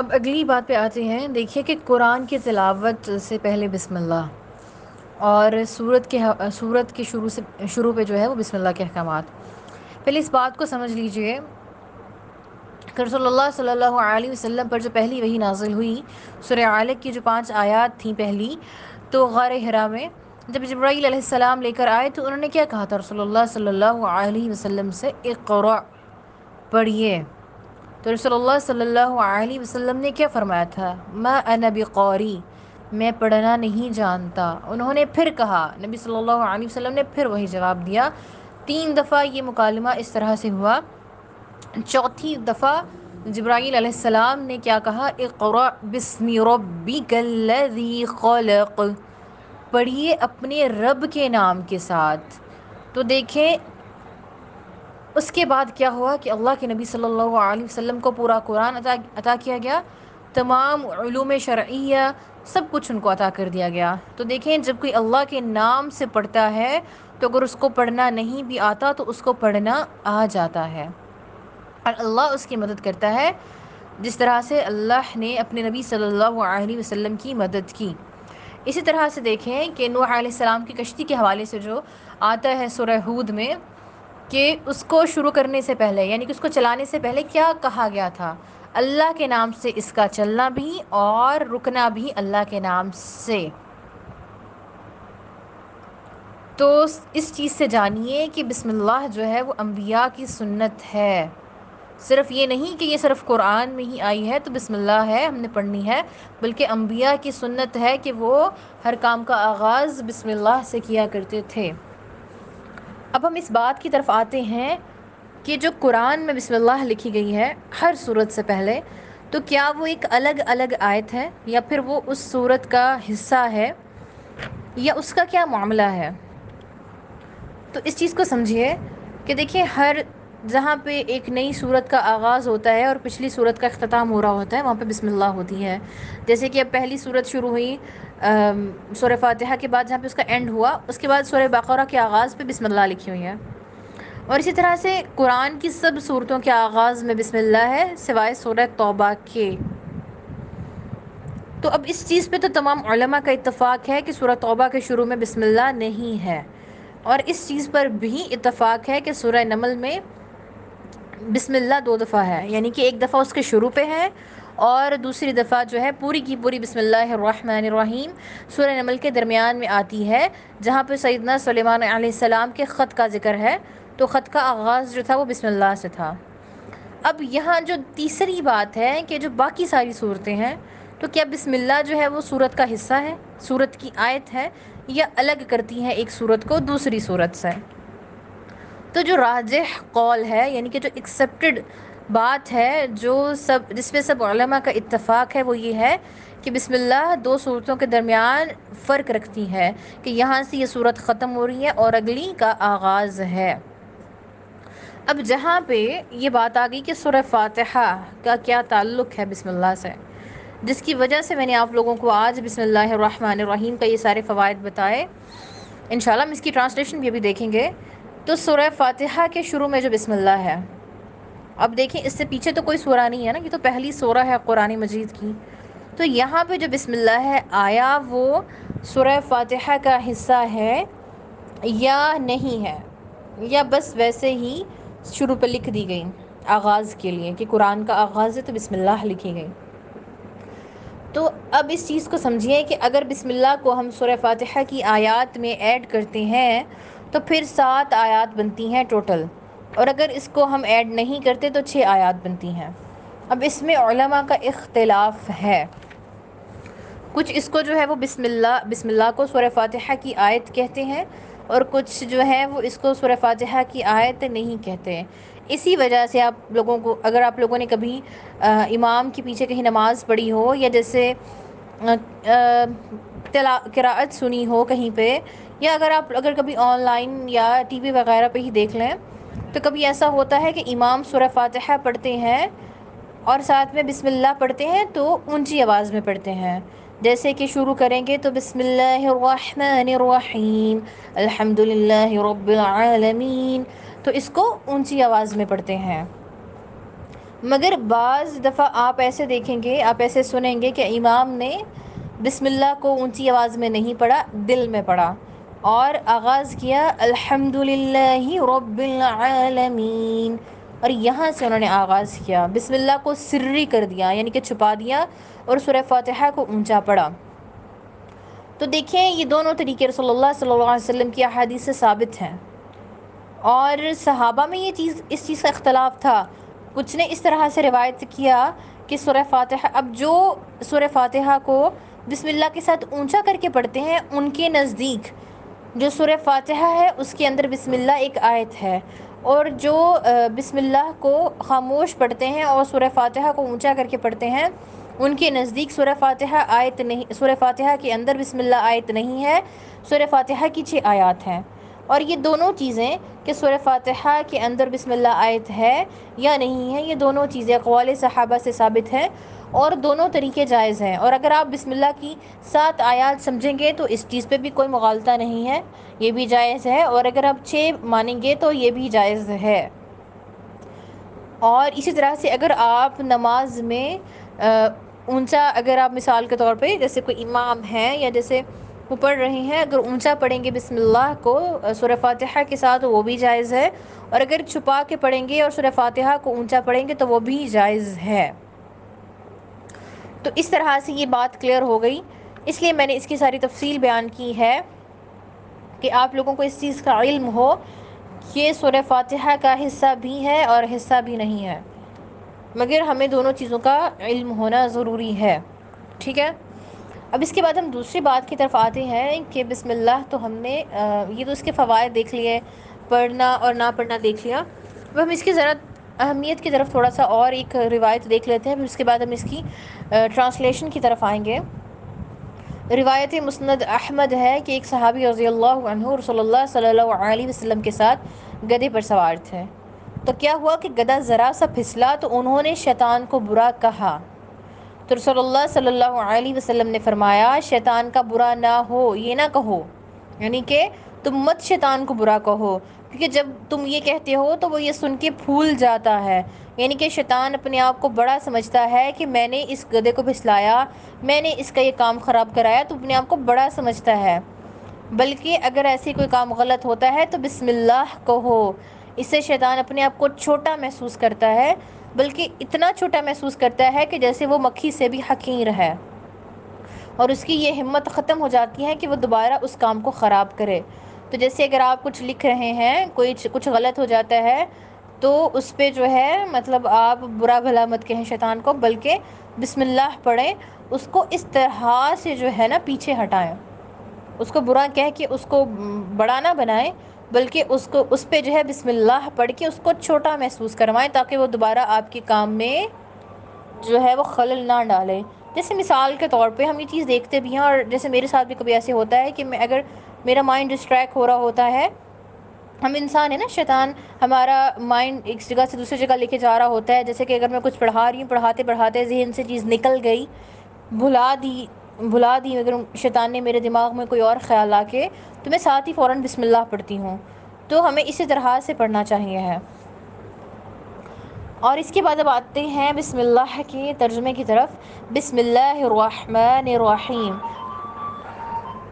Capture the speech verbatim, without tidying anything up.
اب اگلی بات پہ آتے ہیں. دیکھیے کہ قرآن کی تلاوت سے پہلے بسم اللہ اور سورت کے سورت کے شروع سے شروع پہ جو ہے وہ بسم اللہ کے احکامات. پہلے اس بات کو سمجھ لیجئے کہ رسول اللہ صلی اللہ علیہ وسلم پر جو پہلی وحی نازل ہوئی سورہ علق کی جو پانچ آیات تھیں پہلی, تو غار حرا میں جب جبرائیل علیہ السلام لے کر آئے تو انہوں نے کیا کہا تھا رسول اللہ صلی اللہ علیہ وسلم سے, اقرا پڑھیے. تو رسول اللہ صلی اللہ علیہ وسلم نے کیا فرمایا تھا, ما انا بقاری, میں پڑھنا نہیں جانتا. انہوں نے پھر کہا, نبی صلی اللہ علیہ وسلم نے پھر وہی جواب دیا. تین دفعہ یہ مکالمہ اس طرح سے ہوا. چوتھی دفعہ جبرائیل علیہ السلام نے کیا کہا, اقرا بسم ربک الذی خلق, پڑھیے اپنے رب کے نام کے ساتھ. تو دیکھیں اس کے بعد کیا ہوا کہ اللہ کے نبی صلی اللہ علیہ وسلم کو پورا قرآن عطا عطا کیا گیا, تمام علوم شرعیہ سب کچھ ان کو عطا کر دیا گیا. تو دیکھیں جب کوئی اللہ کے نام سے پڑھتا ہے تو اگر اس کو پڑھنا نہیں بھی آتا تو اس کو پڑھنا آ جاتا ہے, اور اللہ اس کی مدد کرتا ہے جس طرح سے اللہ نے اپنے نبی صلی اللہ علیہ وسلم کی مدد کی. اسی طرح سے دیکھیں کہ نوح علیہ السلام کی کشتی کے حوالے سے جو آتا ہے سورہ ہود میں, کہ اس کو شروع کرنے سے پہلے یعنی کہ اس کو چلانے سے پہلے کیا کہا گیا تھا, اللہ کے نام سے اس کا چلنا بھی اور رکنا بھی اللہ کے نام سے. تو اس چیز سے جانیے کہ بسم اللہ جو ہے وہ انبیاء کی سنت ہے, صرف یہ نہیں کہ یہ صرف قرآن میں ہی آئی ہے تو بسم اللہ ہے ہم نے پڑھنی ہے, بلکہ انبیاء کی سنت ہے کہ وہ ہر کام کا آغاز بسم اللہ سے کیا کرتے تھے. اب ہم اس بات کی طرف آتے ہیں کہ جو قرآن میں بسم اللہ لکھی گئی ہے ہر صورت سے پہلے, تو کیا وہ ایک الگ الگ آیت ہے یا پھر وہ اس صورت کا حصہ ہے, یا اس کا کیا معاملہ ہے؟ تو اس چیز کو سمجھیے کہ دیکھیں ہر جہاں پہ ایک نئی صورت کا آغاز ہوتا ہے اور پچھلی صورت کا اختتام ہو رہا ہوتا ہے وہاں پہ بسم اللہ ہوتی ہے. جیسے کہ اب پہلی صورت شروع ہوئی سورہ فاتحہ کے بعد جہاں پہ اس کا اینڈ ہوا, اس کے بعد سورہ بقرہ کے آغاز پہ بسم اللہ لکھی ہوئی ہے. اور اسی طرح سے قرآن کی سب صورتوں کے آغاز میں بسم اللہ ہے سوائے سورہ توبہ کے. تو اب اس چیز پہ تو تمام علماء کا اتفاق ہے کہ سورہ توبہ کے شروع میں بسم اللہ نہیں ہے, اور اس چیز پر بھی اتفاق ہے کہ سورہ نمل میں بسم اللہ دو دفعہ ہے, یعنی کہ ایک دفعہ اس کے شروع پہ ہے اور دوسری دفعہ جو ہے پوری کی پوری بسم اللہ الرحمن الرحیم سورہ نمل کے درمیان میں آتی ہے, جہاں پہ سیدنا سلیمان علیہ السلام کے خط کا ذکر ہے. تو خط کا آغاز جو تھا وہ بسم اللہ سے تھا. اب یہاں جو تیسری بات ہے کہ جو باقی ساری صورتیں ہیں, تو کیا بسم اللہ جو ہے وہ صورت کا حصہ ہے, صورت کی آیت ہے, یا الگ کرتی ہے ایک صورت کو دوسری صورت سے؟ تو جو راجح قول ہے یعنی کہ جو ایکسیپٹڈ بات ہے, جو سب جس پہ سب علماء کا اتفاق ہے, وہ یہ ہے کہ بسم اللہ دو صورتوں کے درمیان فرق رکھتی ہے, کہ یہاں سے یہ صورت ختم ہو رہی ہے اور اگلی کا آغاز ہے. اب جہاں پہ یہ بات آ گئی کہ سورہ فاتحہ کا کیا تعلق ہے بسم اللہ سے, جس کی وجہ سے میں نے آپ لوگوں کو آج بسم اللہ الرحمن الرحیم کا یہ سارے فوائد بتائے. انشاءاللہ ہم اس کی ٹرانسلیشن بھی ابھی دیکھیں گے. تو سورہ فاتحہ کے شروع میں جو بسم اللہ ہے, اب دیکھیں اس سے پیچھے تو کوئی سورہ نہیں ہے نا, یہ تو پہلی سورہ ہے قرآن مجید کی. تو یہاں پہ جو بسم اللہ ہے, آیا وہ سورہ فاتحہ کا حصہ ہے یا نہیں ہے, یا بس ویسے ہی شروع پہ لکھ دی گئی آغاز کے لیے کہ قرآن کا آغاز ہے تو بسم اللہ لکھی گئی؟ تو اب اس چیز کو سمجھیے کہ اگر بسم اللہ کو ہم سورہ فاتحہ کی آیات میں ایڈ کرتے ہیں تو پھر سات آیات بنتی ہیں ٹوٹل, اور اگر اس کو ہم ایڈ نہیں کرتے تو چھ آیات بنتی ہیں. اب اس میں علماء کا اختلاف ہے, کچھ اس کو جو ہے وہ بسم اللہ بسم اللہ کو سورہ فاتحہ کی آیت کہتے ہیں, اور کچھ جو ہے وہ اس کو سورہ فاتحہ کی آیت نہیں کہتے. اسی وجہ سے آپ لوگوں کو, اگر آپ لوگوں نے کبھی امام کے پیچھے کہیں نماز پڑھی ہو یا جیسے تلا قراءت سنی ہو کہیں پہ, یا اگر آپ اگر کبھی آن لائن یا ٹی وی وغیرہ پہ ہی دیکھ لیں, تو کبھی ایسا ہوتا ہے کہ امام سورہ فاتحہ پڑھتے ہیں اور ساتھ میں بسم اللہ پڑھتے ہیں, تو اونچی آواز میں پڑھتے ہیں. جیسے کہ شروع کریں گے تو بسم اللہ الرحمن الرحیم الحمدللہ رب العالمین, تو اس کو اونچی آواز میں پڑھتے ہیں. مگر بعض دفعہ آپ ایسے دیکھیں گے، آپ ایسے سنیں گے کہ امام نے بسم اللہ کو اونچی آواز میں نہیں پڑھا، دل میں پڑھا اور آغاز کیا الحمدللہ رب العالمین، اور یہاں سے انہوں نے آغاز کیا، بسم اللہ کو سری کر دیا یعنی کہ چھپا دیا، اور سورہ فاتحہ کو اونچا پڑھا۔ تو دیکھیں یہ دونوں طریقے رسول اللہ صلی اللہ علیہ وسلم کی احادیث سے ثابت ہیں، اور صحابہ میں یہ چیز اس چیز کا اختلاف تھا، کچھ نے اس طرح سے روایت کیا کہ سورہ فاتحہ، اب جو سورہ فاتحہ کو بسم اللہ کے ساتھ اونچا کر کے پڑھتے ہیں ان کے نزدیک جو سورہ فاتحہ ہے اس کے اندر بسم اللہ ایک آیت ہے، اور جو بسم اللہ کو خاموش پڑھتے ہیں اور سورہ فاتحہ کو اونچا کر کے پڑھتے ہیں ان کے نزدیک سورہ فاتحہ آیت نہیں، سورہ فاتحہ کے اندر بسم اللہ آیت نہیں ہے، سورہ فاتحہ کی چھ آیات ہیں۔ اور یہ دونوں چیزیں کہ سورہ فاتحہ کے اندر بسم اللہ آیت ہے یا نہیں ہے، یہ دونوں چیزیں اقوال صحابہ سے ثابت ہیں، اور دونوں طریقے جائز ہیں۔ اور اگر آپ بسم اللہ کی سات آیات سمجھیں گے تو اس چیز پہ بھی کوئی مغالطہ نہیں ہے، یہ بھی جائز ہے، اور اگر آپ چھ مانیں گے تو یہ بھی جائز ہے۔ اور اسی طرح سے اگر آپ نماز میں اونچا، اگر آپ مثال کے طور پہ جیسے کوئی امام ہے یا جیسے وہ پڑھ رہے ہیں، اگر اونچا پڑھیں گے بسم اللہ کو سورہ فاتحہ کے ساتھ وہ بھی جائز ہے، اور اگر چھپا کے پڑھیں گے اور سورہ فاتحہ کو اونچا پڑھیں گے تو وہ بھی جائز ہے۔ تو اس طرح سے یہ بات کلیئر ہو گئی، اس لیے میں نے اس کی ساری تفصیل بیان کی ہے کہ آپ لوگوں کو اس چیز کا علم ہو کہ سورہ فاتحہ کا حصہ بھی ہے اور حصہ بھی نہیں ہے، مگر ہمیں دونوں چیزوں کا علم ہونا ضروری ہے، ٹھیک ہے۔ اب اس کے بعد ہم دوسری بات کی طرف آتے ہیں کہ بسم اللہ تو ہم نے یہ تو اس کے فوائد دیکھ لیے، پڑھنا اور نہ پڑھنا دیکھ لیا، اب ہم اس کی ذرا اہمیت کی طرف تھوڑا سا اور ایک روایت دیکھ لیتے ہیں، پھر اس کے بعد ہم اس کی ٹرانسلیشن کی طرف آئیں گے۔ روایت مسند احمد ہے کہ ایک صحابی رضی اللہ عنہ رسول اللہ صلی اللہ علیہ وسلم کے ساتھ گدھے پر سوار تھے، تو کیا ہوا کہ گدھا ذرا سا پھسلا تو انہوں نے شیطان کو برا کہا، تو رسول اللہ صلی اللہ علیہ وسلم نے فرمایا شیطان کا برا نہ ہو، یہ نہ کہو، یعنی کہ تم مت شیطان کو برا کہو، کیونکہ جب تم یہ کہتے ہو تو وہ یہ سن کے پھول جاتا ہے، یعنی کہ شیطان اپنے آپ کو بڑا سمجھتا ہے کہ میں نے اس گدھے کو پھسلایا، میں نے اس کا یہ کام خراب کرایا، تو اپنے آپ کو بڑا سمجھتا ہے، بلکہ اگر ایسے کوئی کام غلط ہوتا ہے تو بسم اللہ کہو، اس سے شیطان اپنے آپ کو چھوٹا محسوس کرتا ہے، بلکہ اتنا چھوٹا محسوس کرتا ہے کہ جیسے وہ مکھی سے بھی حقیر ہے، اور اس کی یہ ہمت ختم ہو جاتی ہے کہ وہ دوبارہ اس کام کو خراب کرے۔ تو جیسے اگر آپ کچھ لکھ رہے ہیں، کوئی کچھ غلط ہو جاتا ہے تو اس پہ جو ہے مطلب آپ برا بھلا مت کہیں شیطان کو، بلکہ بسم اللہ پڑھیں، اس کو اس طرح سے جو ہے نا پیچھے ہٹائیں، اس کو برا کہہ کے اس کو بڑا نہ بنائیں، بلکہ اس کو اس پہ جو ہے بسم اللہ پڑھ کے اس کو چھوٹا محسوس کروائیں، تاکہ وہ دوبارہ آپ کے کام میں جو ہے وہ خلل نہ ڈالے۔ جیسے مثال کے طور پہ ہم یہ چیز دیکھتے بھی ہیں، اور جیسے میرے ساتھ بھی کبھی ایسے ہوتا ہے کہ میں اگر میرا مائنڈ ڈسٹریکٹ ہو رہا ہوتا ہے، ہم انسان ہیں نا، شیطان ہمارا مائنڈ ایک جگہ سے دوسری جگہ لے کے جا رہا ہوتا ہے، جیسے کہ اگر میں کچھ پڑھا رہی ہوں، پڑھاتے پڑھاتے ذہن سے چیز نکل گئی، بھلا دی بھلا دی اگر شیطان نے میرے دماغ میں کوئی اور خیال لا کے، تو میں ساتھ ہی فوراً بسم اللہ پڑھتی ہوں، تو ہمیں اسی طرح سے پڑھنا چاہیے ہے۔ اور اس کے بعد اب آتے ہیں بسم اللہ کے ترجمے کی طرف۔ بسم اللہ الرحمن الرحیم،